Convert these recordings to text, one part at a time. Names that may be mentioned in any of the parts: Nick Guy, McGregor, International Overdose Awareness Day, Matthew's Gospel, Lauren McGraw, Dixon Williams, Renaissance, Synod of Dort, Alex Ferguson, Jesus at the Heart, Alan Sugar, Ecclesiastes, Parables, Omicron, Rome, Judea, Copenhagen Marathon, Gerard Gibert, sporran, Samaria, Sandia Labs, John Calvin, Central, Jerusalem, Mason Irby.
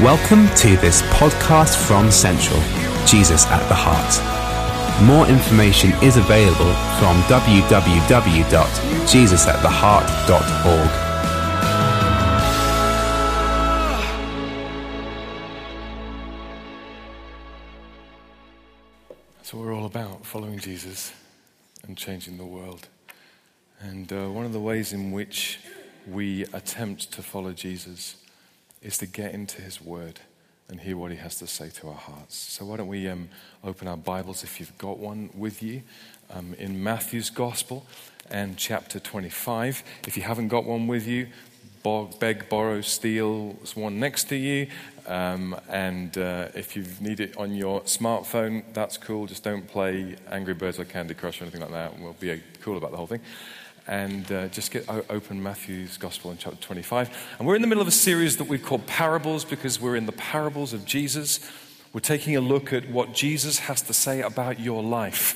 Welcome to this podcast from Central, Jesus at the Heart. More information is available from www.jesusattheheart.org. That's what we're all about, following Jesus and changing the world. And one of the ways in which we attempt to follow Jesus is to get into his word and hear what he has to say to our hearts. So why don't we open our Bibles, if you've got one with you, in Matthew's Gospel and chapter 25. If you haven't got one with you, beg, borrow, steal, there's one next to you. And if you need it on your smartphone, that's cool. Just don't play Angry Birds or Candy Crush or anything like that. We'll be cool about the whole thing. And just get open Matthew's Gospel in chapter 25. And we're in the middle of a series that we've called Parables because we're in the parables of Jesus. We're taking a look at what Jesus has to say about your life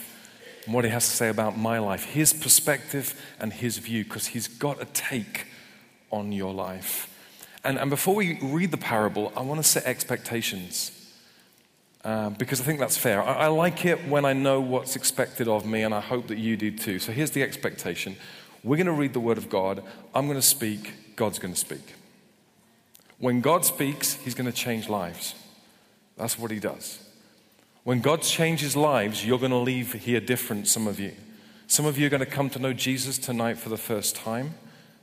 and what he has to say about my life, his perspective and his view, because he's got a take on your life. And before we read the parable, I want to set expectations because I think that's fair. I like it when I know what's expected of me, and I hope that you do too. So here's the expectation. We're going to read the Word of God. I'm going to speak. God's going to speak. When God speaks, he's going to change lives. That's what he does. When God changes lives, you're going to leave here different, some of you. Some of you are going to come to know Jesus tonight for the first time,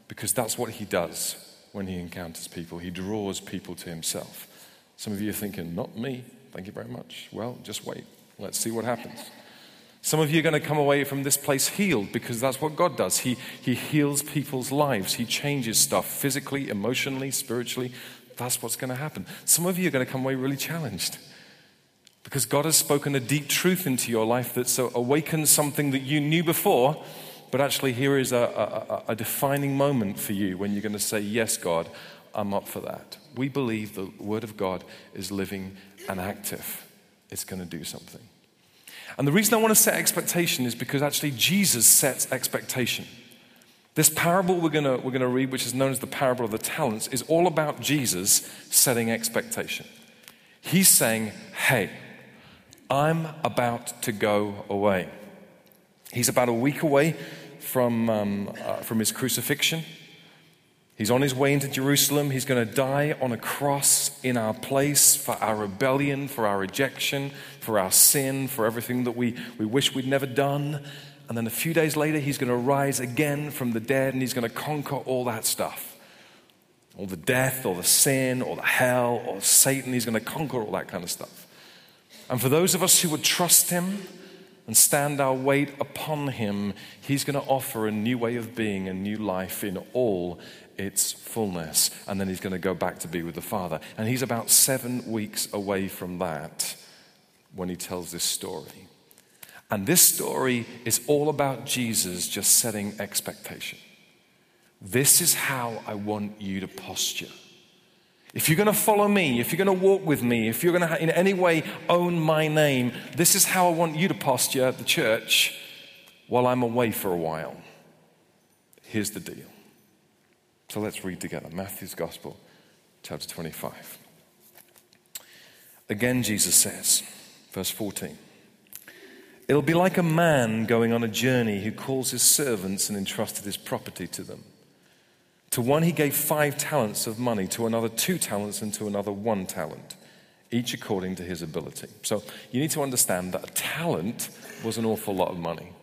because that's what he does when he encounters people. He draws people to himself. Some of you are thinking, not me, thank you very much. Well, just wait. Let's see what happens. Some of you are going to come away from this place healed, because that's what God does. He heals people's lives. He changes stuff physically, emotionally, spiritually. That's what's going to happen. Some of you are going to come away really challenged, because God has spoken a deep truth into your life that so awakens something that you knew before. But actually, here is a defining moment for you when you're going to say, yes, God, I'm up for that. We believe the Word of God is living and active. It's going to do something. And the reason I want to set expectation is because actually Jesus sets expectation. This parable we're going to read, which is known as the parable of the talents, is all about Jesus setting expectation. He's saying, hey, I'm about to go away. He's about a week away from his crucifixion. He's on his way into Jerusalem. He's going to die on a cross in our place for our rebellion, for our rejection, for our sin, for everything that we wish we'd never done. And then a few days later, he's going to rise again from the dead, and he's going to conquer all that stuff. All the death, all the sin, all the hell, all Satan. He's going to conquer all that kind of stuff. And for those of us who would trust him and stand our weight upon him, he's going to offer a new way of being, a new life in all its fullness. And then he's going to go back to be with the Father. And he's about 7 weeks away from that when he tells this story. And this story is all about Jesus just setting expectation. This is how I want you to posture. If you're going to follow me, if you're going to walk with me, if you're going to in any way own my name, this is how I want you to posture at the church while I'm away for a while. Here's the deal. So let's read together Matthew's Gospel, chapter 25. Again, Jesus says, verse 14, "It'll be like a man going on a journey who calls his servants and entrusted his property to them. To one he gave 5 talents of money, to another 2 talents, and to another 1 talent, each according to his ability." So you need to understand that a talent was an awful lot of money.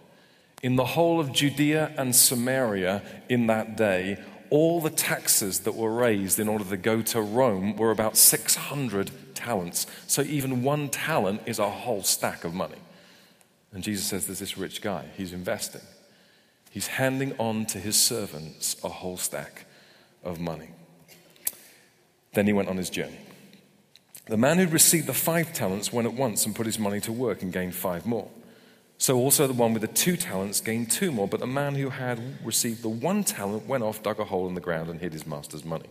In the whole of Judea and Samaria in that day, all the taxes that were raised in order to go to Rome were about 600 talents. So even 1 talent is a whole stack of money. And Jesus says there's this rich guy, he's investing. He's handing on to his servants a whole stack of money. Then he went on his journey. The man who received the 5 talents went at once and put his money to work and gained 5 more. So also the one with the 2 talents gained 2 more. But the man who had received the 1 talent went off, dug a hole in the ground, and hid his master's money.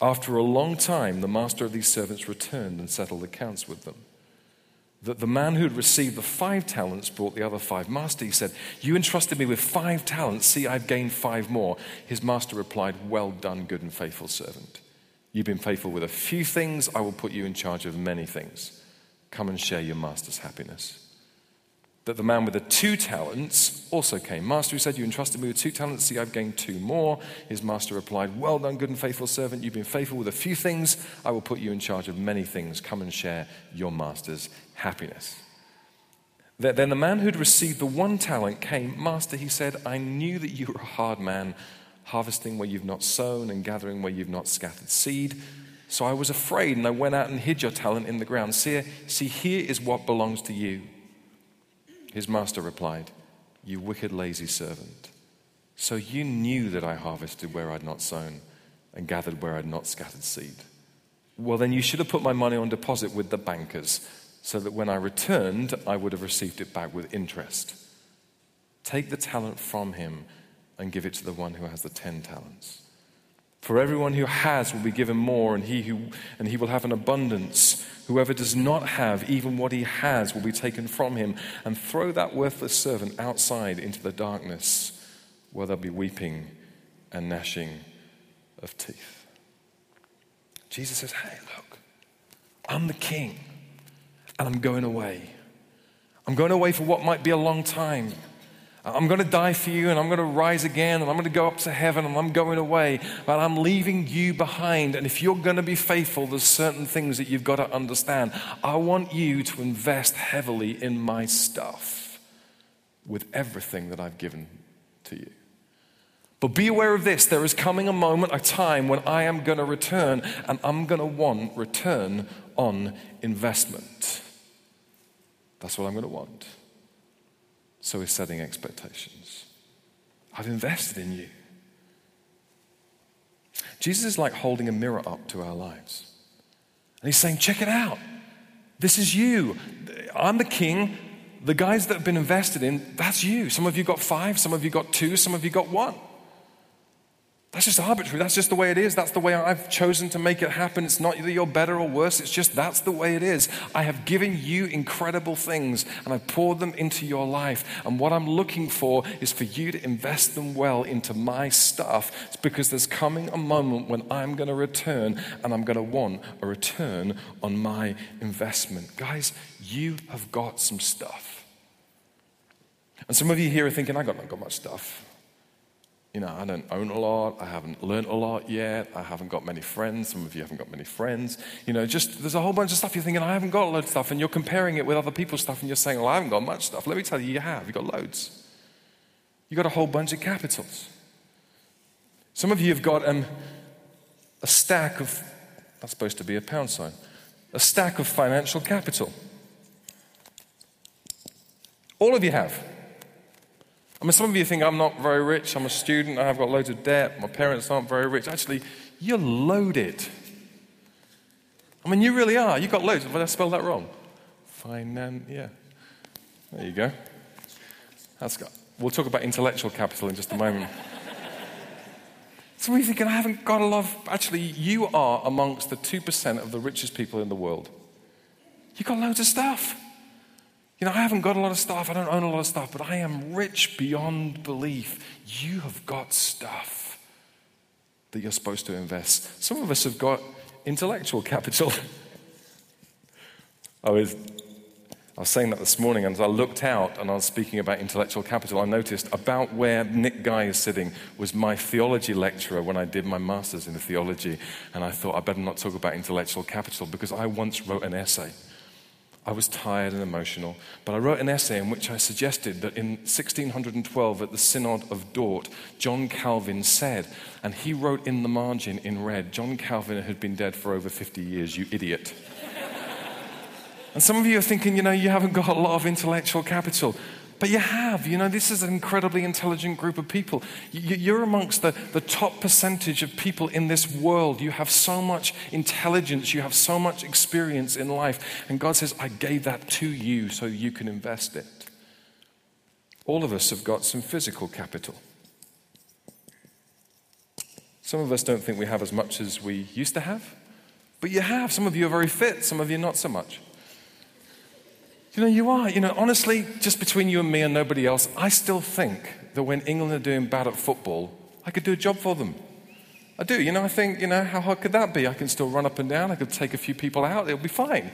After a long time, the master of these servants returned and settled accounts with them. That the man who had received the 5 talents brought the other 5. Master, he said, you entrusted me with 5 talents. See, I've gained 5 more. His master replied, well done, good and faithful servant. You've been faithful with a few things, I will put you in charge of many things. Come and share your master's happiness. That the man with the 2 talents also came. Master, who said, you entrusted me with 2 talents, see, I've gained 2 more. His master replied, well done, good and faithful servant. You've been faithful with a few things. I will put you in charge of many things. Come and share your master's happiness. Then the man who'd received the 1 talent came. Master, he said, I knew that you were a hard man, harvesting where you've not sown and gathering where you've not scattered seed. So I was afraid, and I went out and hid your talent in the ground. See, here is what belongs to you. His master replied, you wicked, lazy servant. So you knew that I harvested where I'd not sown and gathered where I'd not scattered seed. Well, then you should have put my money on deposit with the bankers so that when I returned, I would have received it back with interest. Take the talent from him and give it to the one who has the 10 talents. For everyone who has will be given more, and he will have an abundance. Whoever does not have, even what he has will be taken from him. And throw that worthless servant outside into the darkness, where there'll be weeping and gnashing of teeth. Jesus says, hey, look, I'm the king, and I'm going away. I'm going away for what might be a long time. I'm going to die for you, and I'm going to rise again, and I'm going to go up to heaven, and I'm going away, but I'm leaving you behind. And if you're going to be faithful, there's certain things that you've got to understand. I want you to invest heavily in my stuff with everything that I've given to you. But be aware of this. There is coming a moment, a time when I am going to return, and I'm going to want return on investment. That's what I'm going to want. So is setting expectations. I've invested in you. Jesus is like holding a mirror up to our lives. And he's saying, check it out. This is you. I'm the king. The guys that have been invested in, that's you. Some of you got 5, some of you got 2, some of you got 1. That's just arbitrary. That's just the way it is. That's the way I've chosen to make it happen. It's not that you're better or worse. It's just that's the way it is. I have given you incredible things, and I've poured them into your life. And what I'm looking for is for you to invest them well into my stuff. It's because there's coming a moment when I'm going to return, and I'm going to want a return on my investment. Guys, you have got some stuff. And some of you here are thinking, I got not got much stuff. You know, I don't own a lot, I haven't learned a lot yet, I haven't got many friends, some of you haven't got many friends. You know, just there's a whole bunch of stuff you're thinking, I haven't got a load of stuff, and you're comparing it with other people's stuff, and you're saying, well, I haven't got much stuff. Let me tell you, you have. You've got loads. You've got a whole bunch of capitals. Some of you have got a stack of, that's supposed to be a pound sign, a stack of financial capital. All of you have. I mean, some of you think, I'm not very rich, I'm a student, I've got loads of debt, my parents aren't very rich. Actually, you're loaded. I mean, you really are. You've got loads. Did I spell that wrong? Yeah. There you go. We'll talk about intellectual capital in just a moment. Some of you thinking, I haven't got a lot of... Actually, you are amongst the 2% of the richest people in the world. You've got loads of stuff. You know, I haven't got a lot of stuff, I don't own a lot of stuff, but I am rich beyond belief. You have got stuff that you're supposed to invest. Some of us have got intellectual capital. I was saying that this morning, and as I looked out and I was speaking about intellectual capital, I noticed about where Nick Guy is sitting was my theology lecturer when I did my master's in theology, and I thought I better not talk about intellectual capital because I once wrote an essay. I was tired and emotional, but I wrote an essay in which I suggested that in 1612 at the Synod of Dort, John Calvin said, and he wrote in the margin in red, John Calvin had been dead for over 50 years, you idiot. And some of you are thinking, you know, you haven't got a lot of intellectual capital. But you have, you know, this is an incredibly intelligent group of people. You're amongst the top percentage of people in this world. You have so much intelligence. You have so much experience in life. And God says, I gave that to you so you can invest it. All of us have got some physical capital. Some of us don't think we have as much as we used to have. But you have. Some of you are very fit. Some of you not so much. You know, you are. You know, honestly, just between you and me and nobody else, I still think that when England are doing bad at football, I could do a job for them. I do. You know, I think, you know, how hard could that be? I can still run up and down. I could take a few people out. It'll be fine.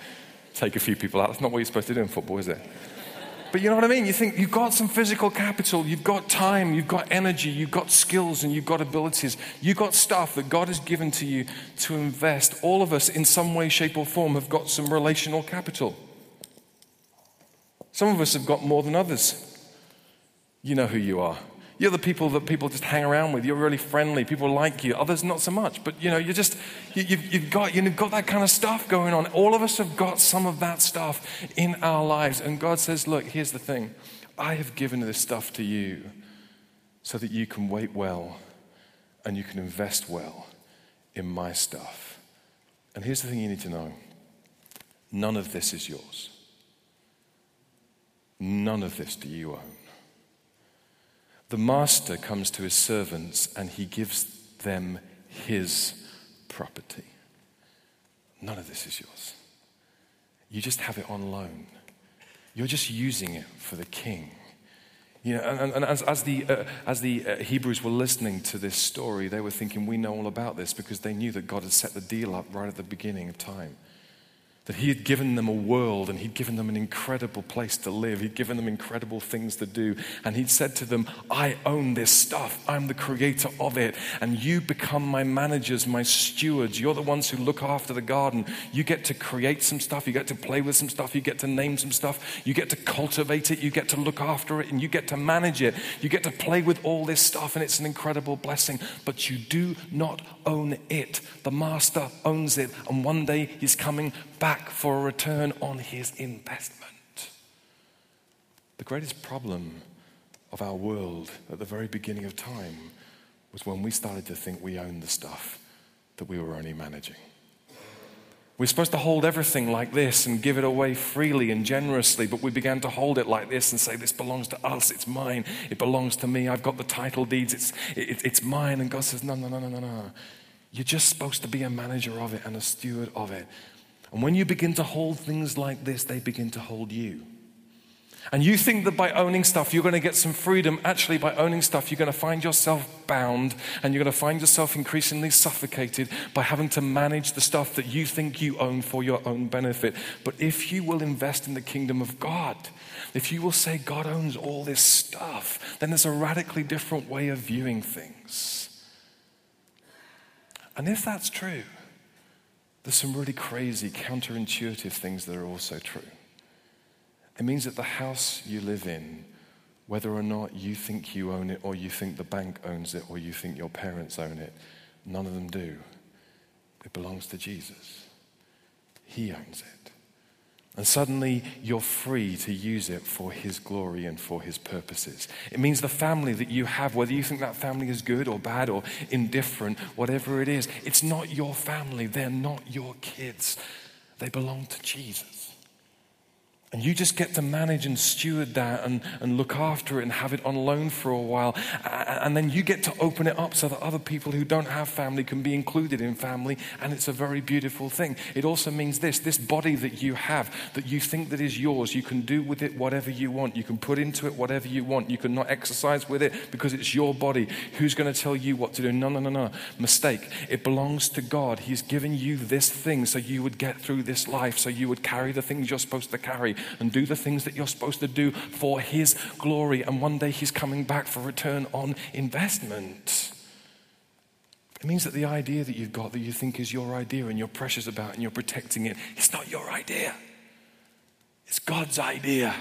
Take a few people out. That's not what you're supposed to do in football, is it? But you know what I mean? You think you've got some physical capital. You've got time. You've got energy. You've got skills and you've got abilities. You've got stuff that God has given to you to invest. All of us in some way, shape, or form have got some relational capital. Some of us have got more than others. You know who you are. You're the people that people just hang around with. You're really friendly. People like you. Others, not so much. But, you know, you're just, you've got that kind of stuff going on. All of us have got some of that stuff in our lives. And God says, look, here's the thing. I have given this stuff to you so that you can wait well and you can invest well in my stuff. And here's the thing you need to know. None of this is yours. None of this do you own. The master comes to his servants and he gives them his property. None of this is yours. You just have it on loan. You're just using it for the king. You know, and as the Hebrews were listening to this story, they were thinking, we know all about this, because they knew that God had set the deal up right at the beginning of time. That he had given them a world and he'd given them an incredible place to live. He'd given them incredible things to do. And he'd said to them, I own this stuff. I'm the creator of it. And you become my managers, my stewards. You're the ones who look after the garden. You get to create some stuff. You get to play with some stuff. You get to name some stuff. You get to cultivate it. You get to look after it. And you get to manage it. You get to play with all this stuff. And it's an incredible blessing. But you do not own it. The master owns it. And one day he's coming back for a return on his investment. The greatest problem of our world at the very beginning of time was when we started to think we owned the stuff that we were only managing. We're supposed to hold everything like this and give it away freely and generously, but we began to hold it like this and say, this belongs to us, it's mine, it belongs to me, I've got the title deeds, it's mine. And God says, no. You're just supposed to be a manager of it and a steward of it. And when you begin to hold things like this, they begin to hold you. And you think that by owning stuff, you're going to get some freedom. Actually, by owning stuff, you're going to find yourself bound, and you're going to find yourself increasingly suffocated by having to manage the stuff that you think you own for your own benefit. But if you will invest in the kingdom of God, if you will say God owns all this stuff, then there's a radically different way of viewing things. And if that's true, there's some really crazy, counterintuitive things that are also true. It means that the house you live in, whether or not you think you own it, or you think the bank owns it, or you think your parents own it, none of them do. It belongs to Jesus. He owns it. And suddenly you're free to use it for his glory and for his purposes. It means the family that you have, whether you think that family is good or bad or indifferent, whatever it is, it's not your family. They're not your kids. They belong to Jesus. And you just get to manage and steward that and look after it and have it on loan for a while. And then you get to open it up so that other people who don't have family can be included in family. And it's a very beautiful thing. It also means this body that you have, that you think that is yours, you can do with it whatever you want. You can put into it whatever you want. You can not exercise with it because it's your body. Who's going to tell you what to do? No. Mistake. It belongs to God. He's given you this thing so you would get through this life, so you would carry the things you're supposed to carry and do the things that you're supposed to do for his glory. And one day he's coming back for return on investment. It means that the idea that you've got, that you think is your idea and you're precious about and you're protecting it, it's not your idea. It's God's idea.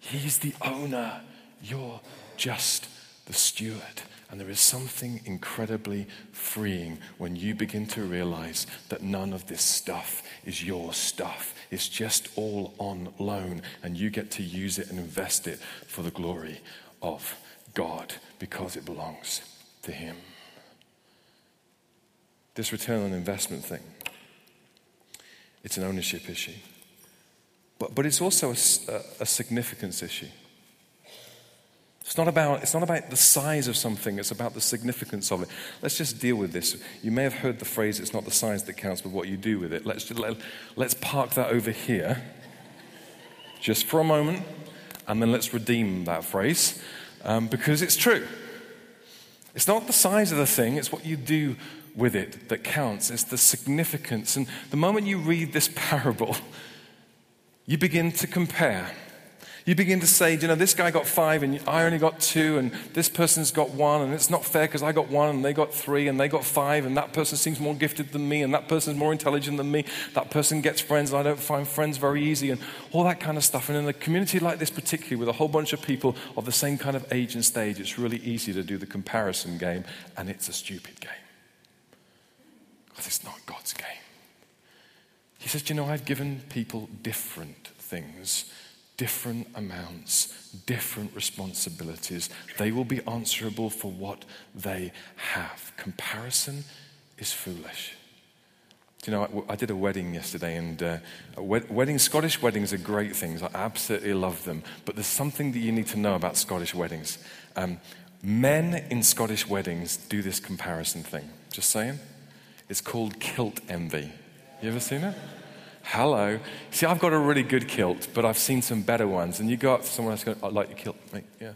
He's the owner. You're just the steward. And there is something incredibly freeing when you begin to realize that none of this stuff is your stuff. It's just all on loan, and you get to use it and invest it for the glory of God because it belongs to him. This return on investment thing, it's an ownership issue, but it's also a significance issue. It's not about the size of something, it's about the significance of it. Let's just deal with this. You may have heard the phrase, it's not the size that counts, but what you do with it. Let's park that over here just for a moment, and then let's redeem that phrase because it's true. It's not the size of the thing, it's what you do with it that counts. It's the significance. And the moment you read this parable, you begin to compare. You begin to say, you know, this guy got 5 and I only got 2, and this person's got 1, and it's not fair because I got 1 and they got 3 and they got 5, and that person seems more gifted than me, and that person's more intelligent than me. That person gets friends and I don't find friends very easy, and all that kind of stuff. And in a community like this, particularly with a whole bunch of people of the same kind of age and stage, it's really easy to do the comparison game, and it's a stupid game. Because it's not God's game. He says, you know, I've given people different things, different amounts, different responsibilities. They will be answerable for what they have. Comparison is foolish. Do you know, I did a wedding yesterday, and weddings, Scottish weddings are great things. I absolutely love them. But there's something that you need to know about Scottish weddings. Men in Scottish weddings do this comparison thing. Just saying. It's called kilt envy. You ever seen it? Hello. See, I've got a really good kilt, but I've seen some better ones. And you go up to someone else and go, I like your kilt, mate. Yeah.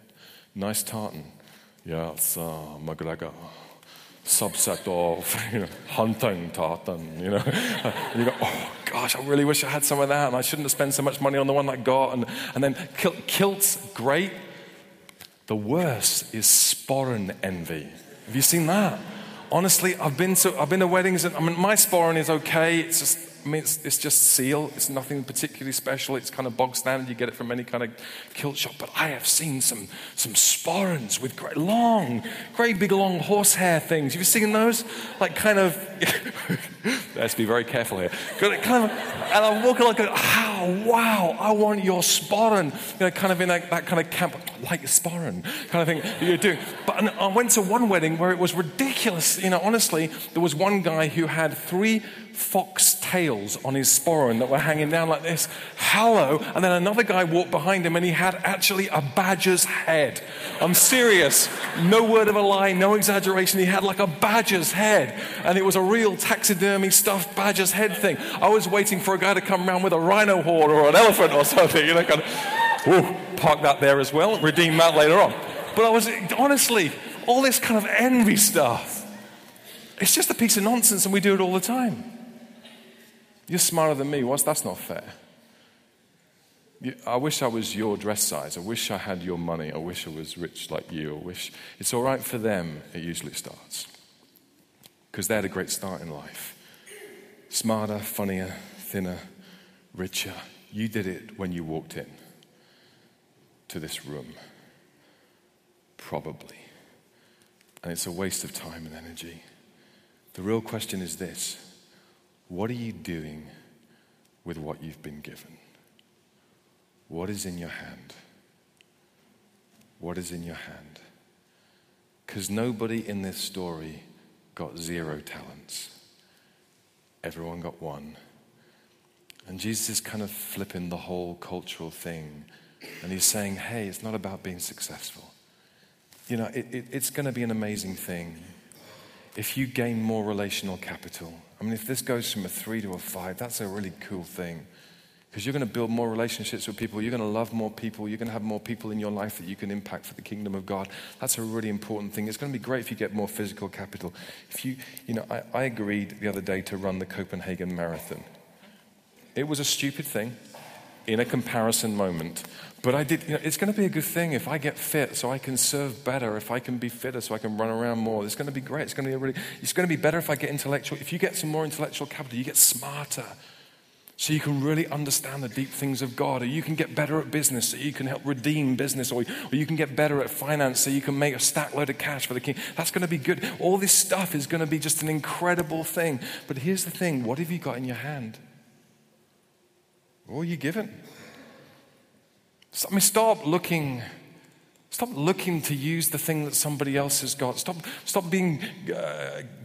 Nice tartan. Yeah, it's McGregor. Subset of, you know, hunting tartan, you know. And you go, oh, gosh, I really wish I had some of that, and I shouldn't have spent so much money on the one I got. And then kilts, great. The worst is sporran envy. Have you seen that? Honestly, I've been to weddings, and I mean, my sporran is okay. It's just, I mean, it's just seal. It's nothing particularly special. It's kind of bog standard. You get it from any kind of kilt shop. But I have seen some sporrans with great big long horsehair things. Have you seen those? Like kind of, let's be very careful here. Kind of, and I'm walking like, oh, wow, I want your sporran. You know, kind of in that kind of camp, like your sporran kind of thing that you're doing. But I went to one wedding where it was ridiculous. You know, honestly, there was one guy who had 3 fox tails on his sporran that were hanging down like this. Hello. And then another guy walked behind him, and he had actually a badger's head. I'm serious. No word of a lie, no exaggeration. He had like a badger's head, and it was a real taxidermy stuffed badger's head thing. I was waiting for a guy to come around with a rhino horn or an elephant or something. You know, kind of, ooh, park that there as well. Redeem that later on. But I was, honestly, all this kind of envy stuff, it's just a piece of nonsense, and we do it all the time. You're smarter than me. That's not fair. I wish I was your dress size. I wish I had your money. I wish I was rich like you. I wish it's all right for them. It usually starts because they had a great start in life. Smarter, funnier, thinner, richer. You did it when you walked in to this room, probably, and it's a waste of time and energy. The real question is this: what are you doing with what you've been given? What is in your hand? What is in your hand? Because nobody in this story got 0 talents. Everyone got 1. And Jesus is kind of flipping the whole cultural thing. And he's saying, hey, it's not about being successful. You know, it's going to be an amazing thing if you gain more relational capital. I mean, if this goes from a 3 to a 5, that's a really cool thing, because you're going to build more relationships with people. You're going to love more people. You're going to have more people in your life that you can impact for the kingdom of God. That's a really important thing. It's going to be great if you get more physical capital. If you know, I agreed the other day to run the Copenhagen Marathon. It was a stupid thing in a comparison moment. But I did, you know, it's going to be a good thing if I get fit so I can serve better, if I can be fitter so I can run around more. It's going to be great. It's going to be better if I get intellectual. If you get some more intellectual capital, you get smarter so you can really understand the deep things of God, or you can get better at business so you can help redeem business, or you can get better at finance so you can make a stack load of cash for the king. That's going to be good. All this stuff is going to be just an incredible thing. But here's the thing. What have you got in your hand? What are you given? I mean, stop looking to use the thing that somebody else has got. Stop being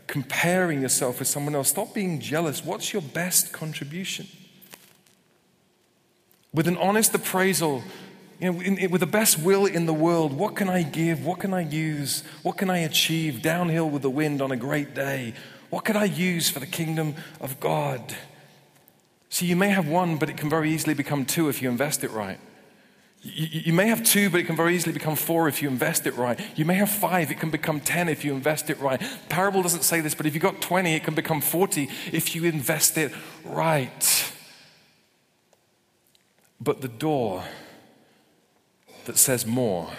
comparing yourself with someone else. Stop being jealous. What's your best contribution? With an honest appraisal, you know, with the best will in the world, what can I give? What can I use? What can I achieve? Downhill with the wind on a great day. What can I use for the kingdom of God? See, you may have 1, but it can very easily become 2 if you invest it right. You may have two, but it can very easily become four if you invest it right. You may have five, it can become 10 if you invest it right. Parable doesn't say this, but if you got 20, it can become 40 if you invest it right. But the door that says more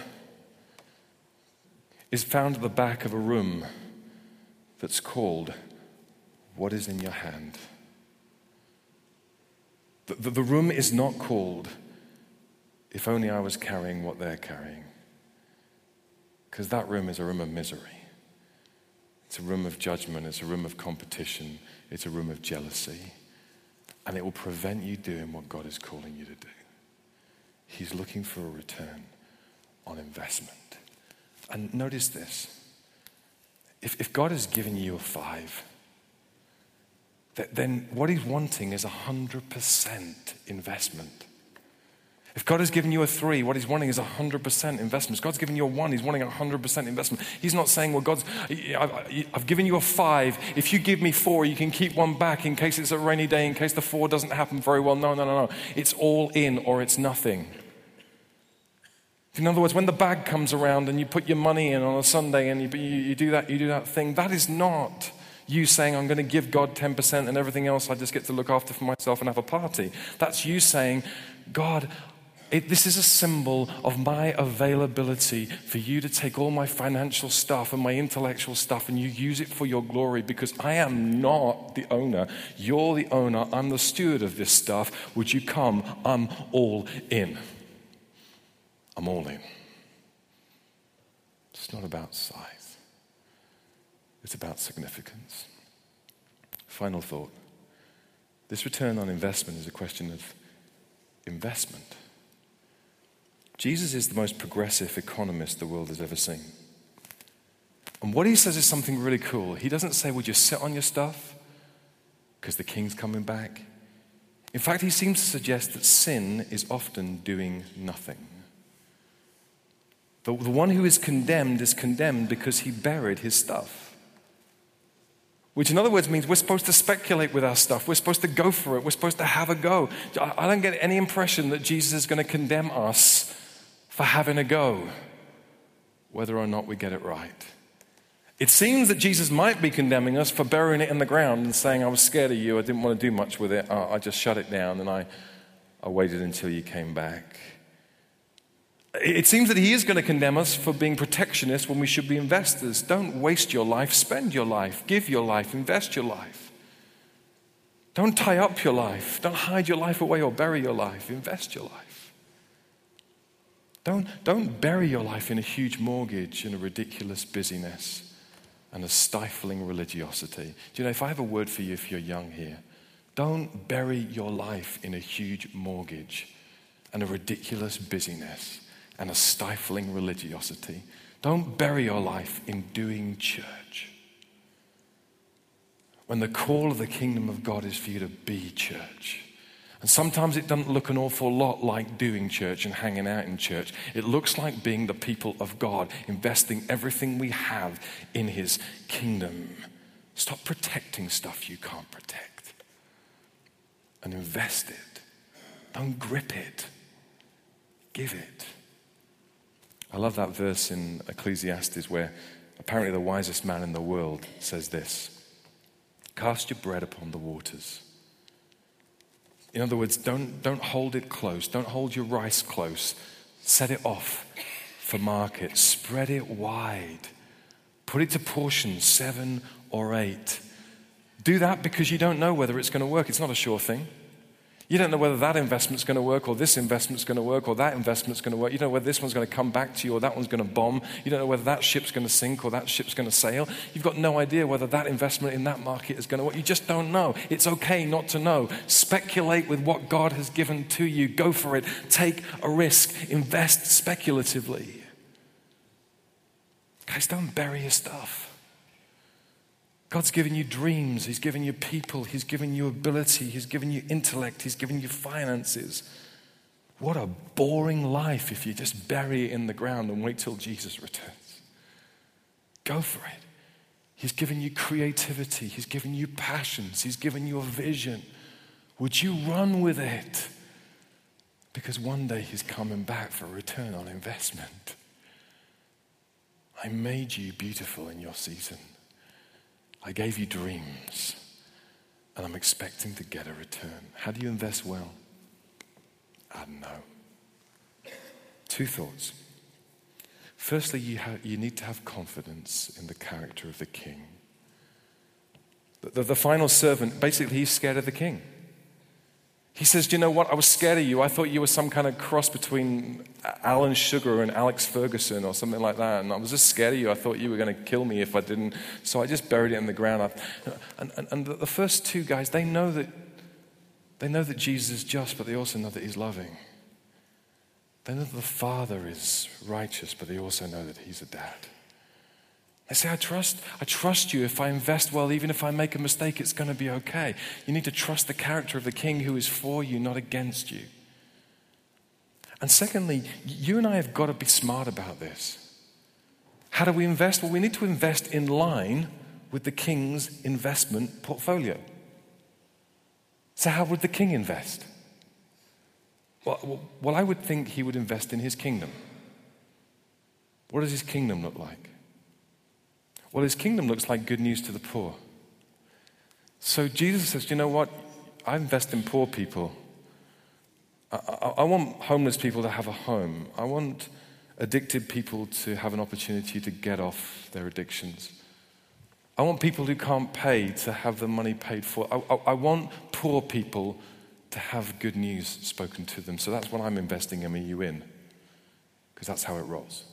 is found at the back of a room that's called What Is in Your Hand. The room is not called If Only I Was Carrying What They're Carrying, because that room is a room of misery. It's a room of judgment. It's a room of competition. It's a room of jealousy. And it will prevent you doing what God is calling you to do. He's looking for a return on investment. And notice this. If God has given you a 5, then what he's wanting is 100% investment. If God has given you a 3, what he's wanting is 100% investment. If God's given you a 1, he's wanting 100% investment. He's not saying, well, I've given you a 5. If you give me 4, you can keep one back in case it's a rainy day, in case the 4 doesn't happen very well. No. It's all in or it's nothing. In other words, when the bag comes around and you put your money in on a Sunday and you do that thing, that is not you saying, I'm going to give God 10% and everything else I just get to look after for myself and have a party. That's you saying, God, this is a symbol of my availability for you to take all my financial stuff and my intellectual stuff and you use it for your glory, because I am not the owner. You're the owner. I'm the steward of this stuff. Would you come? I'm all in. I'm all in. It's not about size. It's about significance. Final thought. This return on investment is a question of investment. Jesus is the most progressive economist the world has ever seen. And what he says is something really cool. He doesn't say, would you sit on your stuff? Because the king's coming back. In fact, he seems to suggest that sin is often doing nothing. The one who is condemned because he buried his stuff. Which, in other words, means we're supposed to speculate with our stuff. We're supposed to go for it. We're supposed to have a go. I don't get any impression that Jesus is going to condemn us for having a go, whether or not we get it right. It seems that Jesus might be condemning us for burying it in the ground and saying, I was scared of you. I didn't want to do much with it. I just shut it down and I waited until you came back. It seems that he is going to condemn us for being protectionists when we should be investors. Don't waste your life. Spend your life. Give your life. Invest your life. Don't tie up your life. Don't hide your life away or bury your life. Invest your life. Don't bury your life in a huge mortgage and a ridiculous busyness and a stifling religiosity. Do you know, if I have a word for you if you're young here, don't bury your life in a huge mortgage and a ridiculous busyness and a stifling religiosity. Don't bury your life in doing church, when the call of the kingdom of God is for you to be church. And sometimes it doesn't look an awful lot like doing church and hanging out in church. It looks like being the people of God, investing everything we have in his kingdom. Stop protecting stuff you can't protect and invest it. Don't grip it. Give it. I love that verse in Ecclesiastes where apparently the wisest man in the world says this: cast your bread upon the waters. In other words, don't hold it close. Don't hold your rice close. Set it off for market. Spread it wide. Put it to portions, 7 or 8. Do that because you don't know whether it's going to work. It's not a sure thing. You don't know whether that investment's going to work or this investment's going to work or that investment's going to work. You don't know whether this one's going to come back to you or that one's going to bomb. You don't know whether that ship's going to sink or that ship's going to sail. You've got no idea whether that investment in that market is going to work. You just don't know. It's okay not to know. Speculate with what God has given to you. Go for it. Take a risk. Invest speculatively. Guys, don't bury your stuff. God's given you dreams, he's given you people, he's given you ability, he's given you intellect, he's given you finances. What a boring life if you just bury it in the ground and wait till Jesus returns. Go for it. He's given you creativity, he's given you passions, he's given you a vision. Would you run with it? because one day he's coming back for a return on investment. I made you beautiful in your season. I gave you dreams, and I'm expecting to get a return. How do you invest well? I don't know. Two thoughts. Firstly, you need to have confidence in the character of the king. The final servant, basically, he's scared of the king. He says, do you know what? I was scared of you. I thought you were some kind of cross between Alan Sugar and Alex Ferguson or something like that. And I was just scared of you. I thought you were going to kill me if I didn't. So I just buried it in the ground. And the first two guys, they know that Jesus is just, but they also know that he's loving. They know that the Father is righteous, but they also know that he's a dad. They say, I trust you. If I invest well, even if I make a mistake, it's going to be okay. You need to trust the character of the king who is for you, not against you. And secondly, you and I have got to be smart about this. How do we invest? Well, we need to invest in line with the king's investment portfolio. So how would the king invest? Well, I would think he would invest in his kingdom. What does his kingdom look like? Well, his kingdom looks like good news to the poor. So Jesus says, you know what? I invest in poor people. I want homeless people to have a home. I want addicted people to have an opportunity to get off their addictions. I want people who can't pay to have the money paid for. I want poor people to have good news spoken to them. So that's what I'm investing MEU in, because that's how it rolls.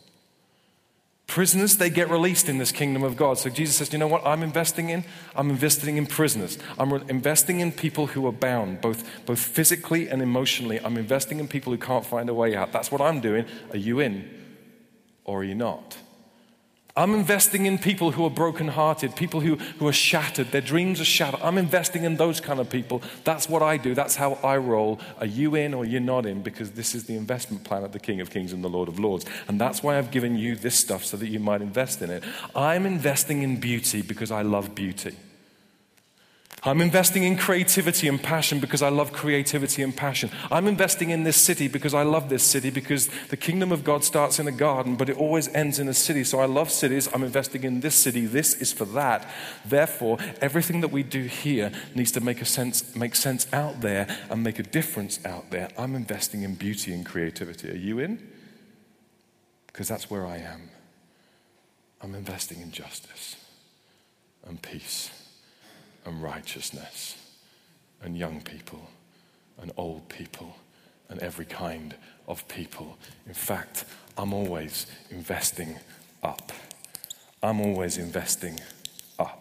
Prisoners, they get released in this kingdom of God. So Jesus says, you know what I'm investing in? I'm investing in prisoners. I'm investing in people who are bound, both physically and emotionally. I'm investing in people who can't find a way out. That's what I'm doing. Are you in or are you not? I'm investing in people who are brokenhearted, people who are shattered. Their dreams are shattered. I'm investing in those kind of people. That's what I do. That's how I roll. Are you in or you're not in? Because this is the investment plan of the King of Kings and the Lord of Lords. And that's why I've given you this stuff so that you might invest in it. I'm investing in beauty because I love beauty. I'm investing in creativity and passion because I love creativity and passion. I'm investing in this city because I love this city, because the kingdom of God starts in a garden, but it always ends in a city. So I love cities. I'm investing in this city. This is for that. Therefore, everything that we do here needs to make sense out there and make a difference out there. I'm investing in beauty and creativity. Are you in? Because that's where I am. I'm investing in justice and peace and righteousness, and young people, and old people, and every kind of people. In fact, I'm always investing up. I'm always investing up.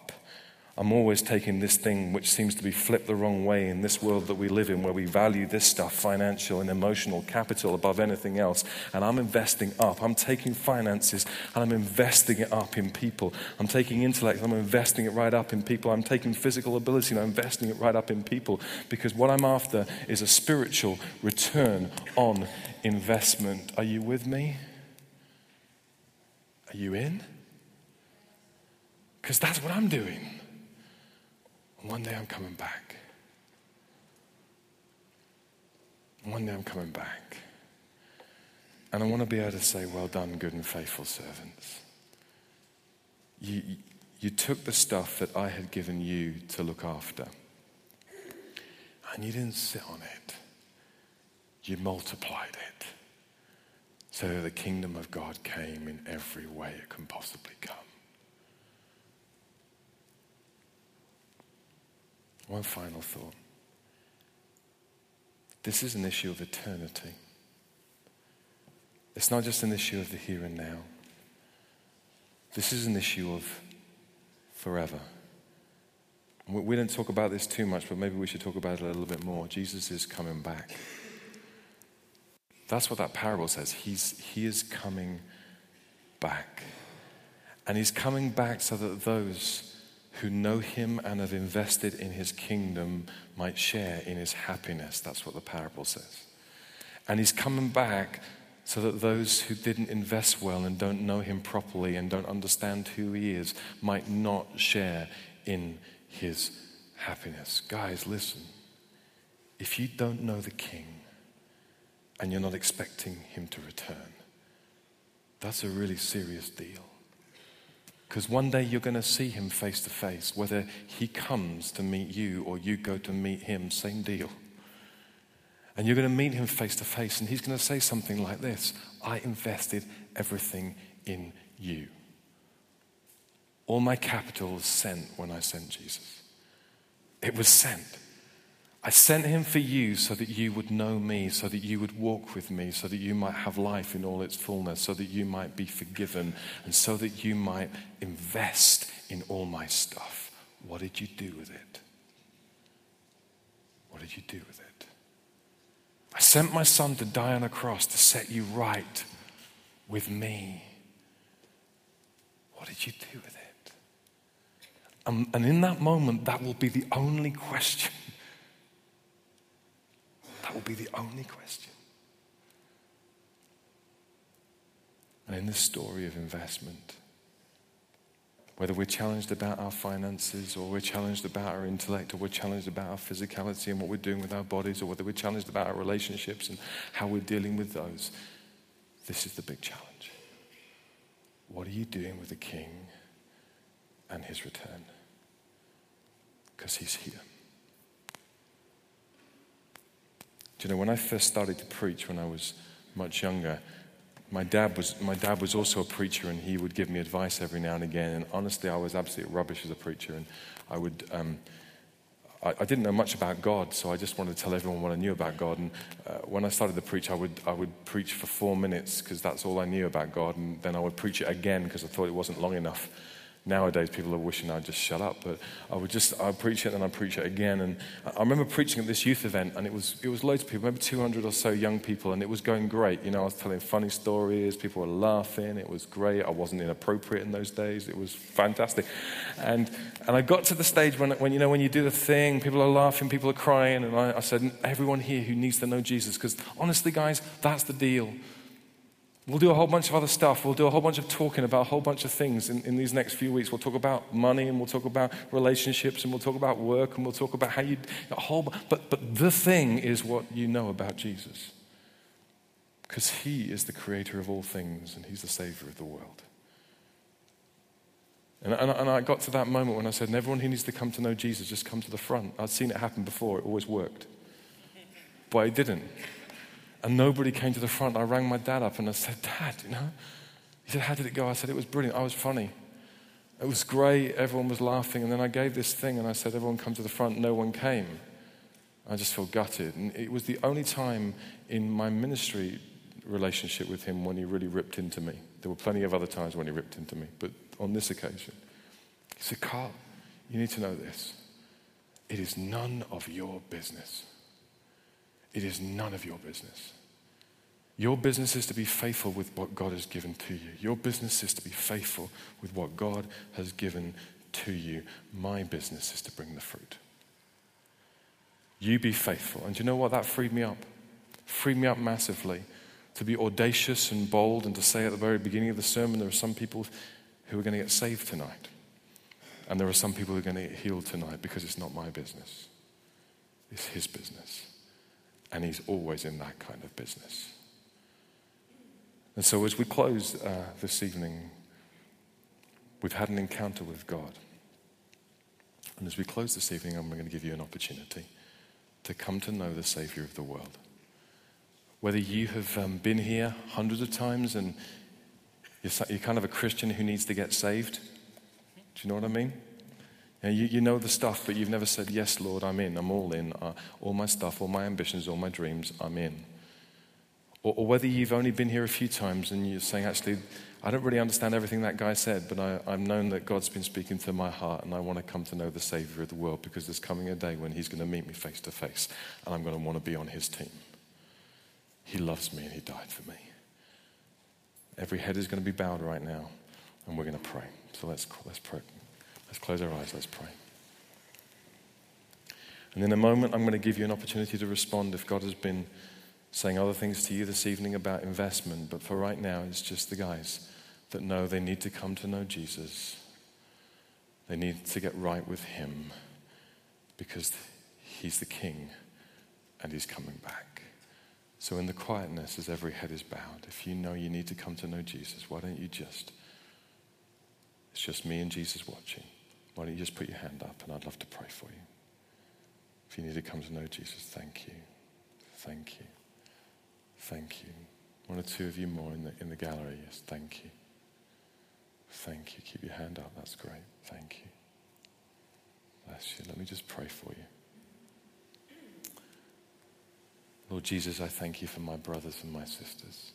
I'm always taking this thing which seems to be flipped the wrong way in this world that we live in, where we value this stuff, financial and emotional capital, above anything else, and I'm investing up. I'm taking finances and I'm investing it up in people. I'm taking intellect and I'm investing it right up in people. I'm taking physical ability and I'm investing it right up in people, because what I'm after is a spiritual return on investment. Are you with me? Are you in? Because that's what I'm doing. One day I'm coming back. One day I'm coming back. And I want to be able to say, well done, good and faithful servants. You took the stuff that I had given you to look after. And you didn't sit on it. You multiplied it. So that the kingdom of God came in every way it can possibly come. One final thought. This is an issue of eternity. It's not just an issue of the here and now. This is an issue of forever. We don't talk about this too much, but maybe we should talk about it a little bit more. Jesus is coming back. That's what that parable says. He is coming back. And he's coming back so that those who know him and have invested in his kingdom might share in his happiness. That's what the parable says. And he's coming back so that those who didn't invest well and don't know him properly and don't understand who he is might not share in his happiness. Guys, listen. If you don't know the king and you're not expecting him to return. That's a really serious deal. Because one day you're going to see him face to face, whether he comes to meet you or you go to meet him, same deal. And you're going to meet him face to face, and he's going to say something like this: I invested everything in you. All my capital was sent when I sent Jesus. It was sent. I sent him for you so that you would know me, so that you would walk with me, so that you might have life in all its fullness, so that you might be forgiven, and so that you might invest in all my stuff. What did you do with it? What did you do with it? I sent my son to die on a cross to set you right with me. What did you do with it? And in that moment, that will be the only question. That will be the only question. And in this story of investment, whether we're challenged about our finances, or we're challenged about our intellect, or we're challenged about our physicality and what we're doing with our bodies, or whether we're challenged about our relationships and how we're dealing with those, this is the big challenge. What are you doing with the King and his return? Because he's here. Do you know, when I first started to preach when I was much younger, my dad was also a preacher, and he would give me advice every now and again. And honestly, I was absolutely rubbish as a preacher, and I would I didn't know much about God, so I just wanted to tell everyone what I knew about God. And when I started to preach, I would preach for 4 minutes because that's all I knew about God, and then I would preach it again because I thought it wasn't long enough. Nowadays, people are wishing I'd just shut up, but I'd preach it, and I'd preach it again. And I remember preaching at this youth event, and it was loads of people, maybe 200 or so young people, and it was going great. You know, I was telling funny stories, people were laughing, it was great. I wasn't inappropriate in those days. It was fantastic. And I got to the stage when you do the thing, people are laughing, people are crying, and I said, everyone here who needs to know Jesus, because honestly, guys, that's the deal. We'll do a whole bunch of other stuff. We'll do a whole bunch of talking about a whole bunch of things in these next few weeks. We'll talk about money, and we'll talk about relationships, and we'll talk about work, and we'll talk about how you... But the thing is what you know about Jesus. Because he is the creator of all things, and he's the savior of the world. And I got to that moment when I said, everyone who needs to come to know Jesus, just come to the front. I'd seen it happen before. It always worked. But it didn't. And nobody came to the front. I rang my dad up and I said, Dad, you know? He said, how did it go? I said, it was brilliant. I was funny. It was great. Everyone was laughing. And then I gave this thing and I said, everyone come to the front. No one came. I just feel gutted. And it was the only time in my ministry relationship with him when he really ripped into me. There were plenty of other times when he ripped into me. But on this occasion, he said, Carl, you need to know this. It is none of your business. It is none of your business. Your business is to be faithful with what God has given to you. Your business is to be faithful with what God has given to you. My business is to bring the fruit. You be faithful. And do you know what? That freed me up. Freed me up massively to be audacious and bold and to say at the very beginning of the sermon, there are some people who are going to get saved tonight. And there are some people who are going to get healed tonight, because it's not my business. It's his business. And he's always in that kind of business. And so as we close this evening, we've had an encounter with God. And as we close this evening, I'm going to give you an opportunity to come to know the Savior of the world. Whether you have been here hundreds of times and you're kind of a Christian who needs to get saved, do you know what I mean? You know the stuff, but you've never said, yes, Lord, I'm in, I'm all in. All my stuff, all my ambitions, all my dreams, I'm in. Or whether you've only been here a few times and you're saying, actually, I don't really understand everything that guy said, but I've known that God's been speaking to my heart, and I want to come to know the Savior of the world, because there's coming a day when he's going to meet me face to face, and I'm going to want to be on his team. He loves me and he died for me. Every head is going to be bowed right now, and we're going to pray. So let's pray. Let's close our eyes, let's pray. And in a moment, I'm going to give you an opportunity to respond if God has been saying other things to you this evening about investment. But for right now, it's just the guys that know they need to come to know Jesus. They need to get right with him, because he's the King and he's coming back. So in the quietness, as every head is bowed, if you know you need to come to know Jesus, why don't you just, it's just me and Jesus watching. Why don't you just put your hand up and I'd love to pray for you. If you need to come to know Jesus, thank you. Thank you. Thank you. One or two of you more in the gallery, yes, thank you. Thank you. Keep your hand up. That's great. Thank you. Bless you. Let me just pray for you. Lord Jesus, I thank you for my brothers and my sisters.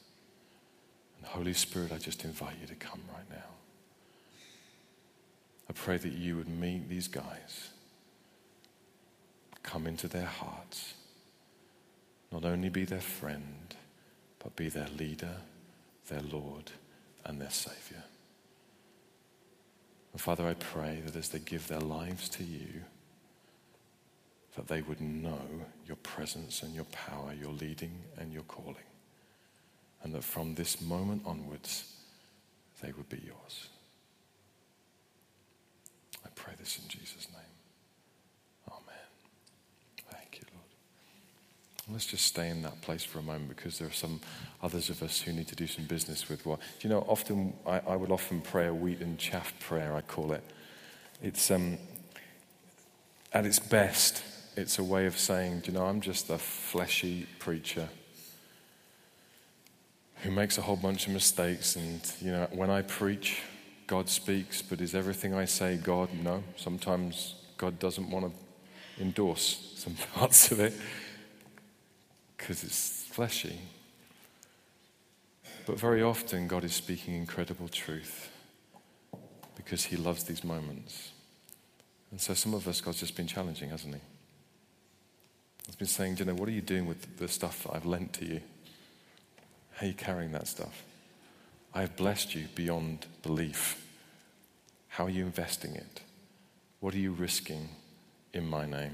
And Holy Spirit, I just invite you to come right now. I pray that you would meet these guys, come into their hearts, not only be their friend, but be their leader, their Lord, and their Savior. And Father, I pray that as they give their lives to you, that they would know your presence and your power, your leading and your calling, and that from this moment onwards, they would be yours. I pray this in Jesus' name. Amen. Thank you, Lord. Let's just stay in that place for a moment, because there are some others of us who need to do some business with what. Do you know, often I would often pray a wheat and chaff prayer, I call it. It's at its best, it's a way of saying, you know, I'm just a fleshy preacher who makes a whole bunch of mistakes, and, you know, when I preach, God speaks, but is everything I say God? No. Sometimes God doesn't want to endorse some parts of it because it's fleshy. But very often God is speaking incredible truth because he loves these moments. And so some of us, God's just been challenging, hasn't he? He's been saying, you know, what are you doing with the stuff that I've lent to you? How are you carrying that stuff? I have blessed you beyond belief. How are you investing it? What are you risking in my name?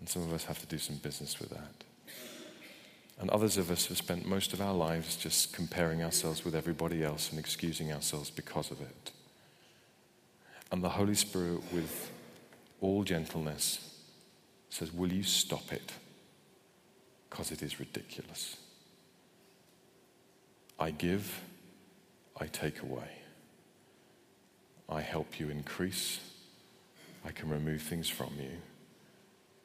And some of us have to do some business with that. And others of us have spent most of our lives just comparing ourselves with everybody else and excusing ourselves because of it. And the Holy Spirit, with all gentleness, says, will you stop it? Because it is ridiculous. I give, I take away. I help you increase. I can remove things from you.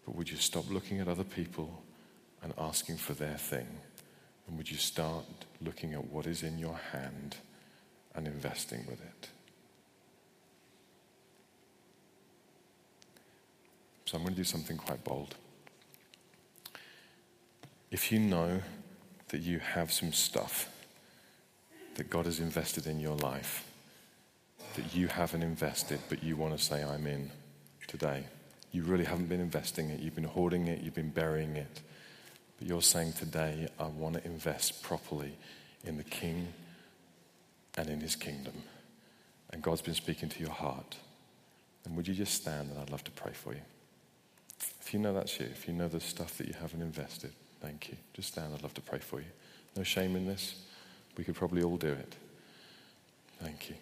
But would you stop looking at other people and asking for their thing? And would you start looking at what is in your hand and investing with it? So I'm going to do something quite bold. If you know that you have some stuff that God has invested in your life, that you haven't invested, but you want to say, I'm in today. You really haven't been investing it. You've been hoarding it. You've been burying it. But you're saying today, I want to invest properly in the King and in his kingdom. And God's been speaking to your heart. And would you just stand, and I'd love to pray for you. If you know that's you, if you know the stuff that you haven't invested, thank you. Just stand, I'd love to pray for you. No shame in this. We could probably all do it. Thank you.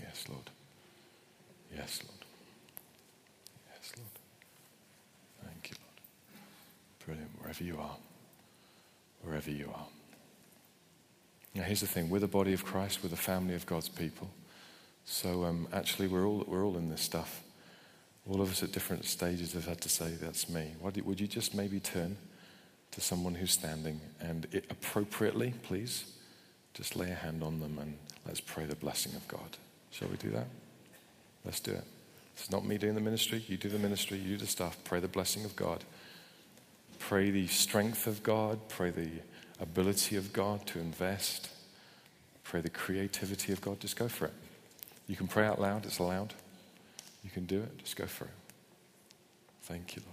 Yes, Lord. Yes, Lord. Yes, Lord. Thank you, Lord. Brilliant. Wherever you are. Wherever you are. Now, here's the thing. We're the body of Christ. We're the family of God's people. So, actually, we're all in this stuff. All of us at different stages have had to say, that's me. Would you just maybe turn to someone who's standing, and appropriately, please, just lay a hand on them, and let's pray the blessing of God. Shall we do that? Let's do it. It's not me doing the ministry. You do the ministry. You do the stuff. Pray the blessing of God. Pray the strength of God. Pray the ability of God to invest. Pray the creativity of God. Just go for it. You can pray out loud. It's allowed. You can do it. Just go for it. Thank you, Lord.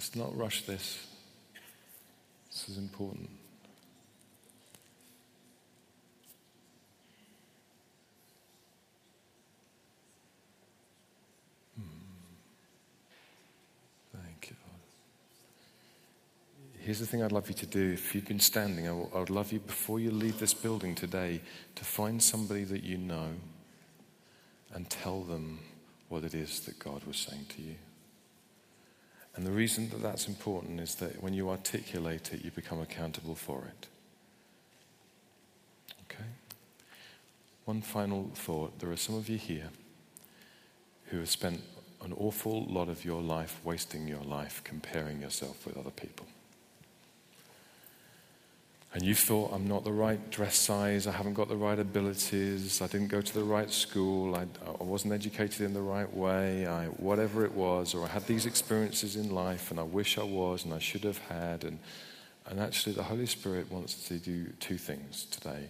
Let's not rush this. This is important. Thank you, Lord. Here's the thing I'd love you to do. If you've been standing, I would love you, before you leave this building today, to find somebody that you know and tell them what it is that God was saying to you. And the reason that that's important is that when you articulate it, you become accountable for it. Okay? One final thought. There are some of you here who have spent an awful lot of your life wasting your life comparing yourself with other people. And you've thought, I'm not the right dress size, I haven't got the right abilities, I didn't go to the right school, I wasn't educated in the right way, whatever it was, or I had these experiences in life and I wish I was and I should have had. And actually the Holy Spirit wants to do two things today.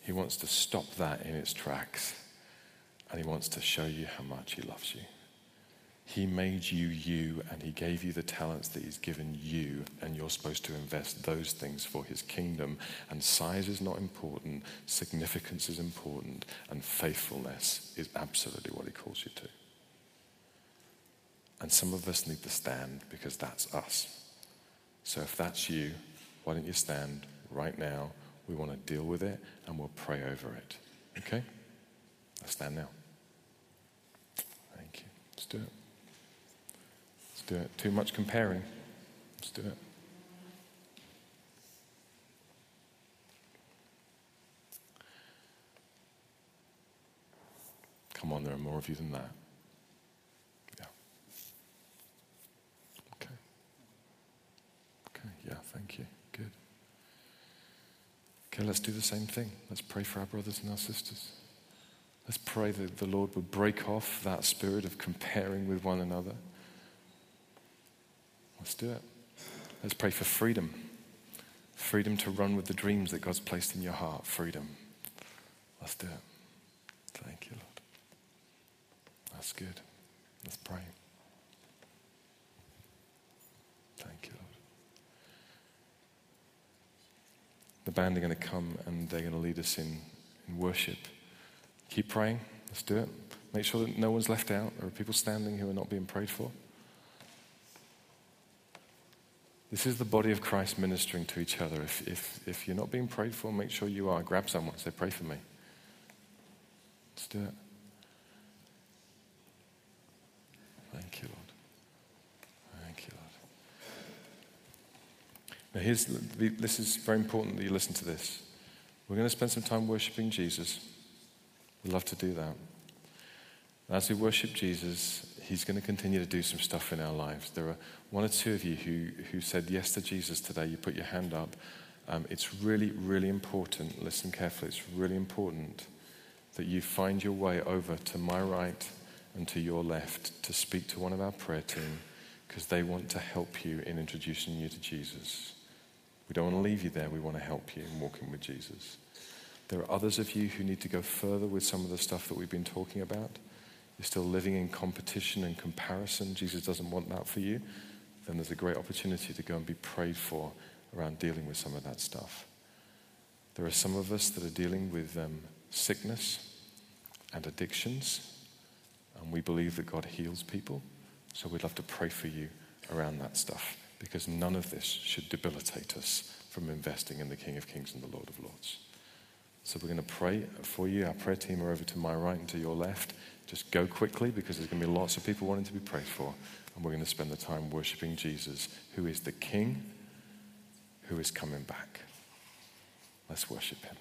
He wants to stop that in its tracks and he wants to show you how much he loves you. He made you you, and he gave you the talents that he's given you, and you're supposed to invest those things for his kingdom. And size is not important, significance is important, and faithfulness is absolutely what he calls you to. And some of us need to stand because that's us. So if that's you, why don't you stand right now? We want to deal with it, and we'll pray over it. Okay? Let's stand now. Thank you. Let's do it. Do it. Too much comparing. Let's do it. Come on, there are more of you than that. Yeah. Okay. Okay, yeah, thank you. Good. Okay, let's do the same thing. Let's pray for our brothers and our sisters. Let's pray that the Lord would break off that spirit of comparing with one another. Let's do it. Let's pray for freedom. Freedom to run with the dreams that God's placed in your heart. Freedom. Let's do it. Thank you, Lord. That's good. Let's pray. Thank you, Lord. The band are going to come and they're going to lead us in worship. Keep praying. Let's do it. Make sure that no one's left out. There are people standing who are not being prayed for. This is the body of Christ ministering to each other. If you're not being prayed for, make sure you are. Grab someone and say, pray for me. Let's do it. Thank you, Lord. Thank you, Lord. Now, this is very important that you listen to this. We're going to spend some time worshiping Jesus. We'd love to do that. And as we worship Jesus, he's going to continue to do some stuff in our lives. There are one or two of you who said yes to Jesus today. You put your hand up. It's really, really important. Listen carefully. It's really important that you find your way over to my right and to your left to speak to one of our prayer team because they want to help you in introducing you to Jesus. We don't want to leave you there. We want to help you in walking with Jesus. There are others of you who need to go further with some of the stuff that we've been talking about. You're still living in competition and comparison. Jesus doesn't want that for you. Then there's a great opportunity to go and be prayed for around dealing with some of that stuff. There are some of us that are dealing with sickness and addictions, and we believe that God heals people. So we'd love to pray for you around that stuff because none of this should debilitate us from investing in the King of Kings and the Lord of Lords. So we're going to pray for you. Our prayer team are over to my right and to your left. Just go quickly because there's going to be lots of people wanting to be prayed for. And we're going to spend the time worshiping Jesus, who is the King, who is coming back. Let's worship him.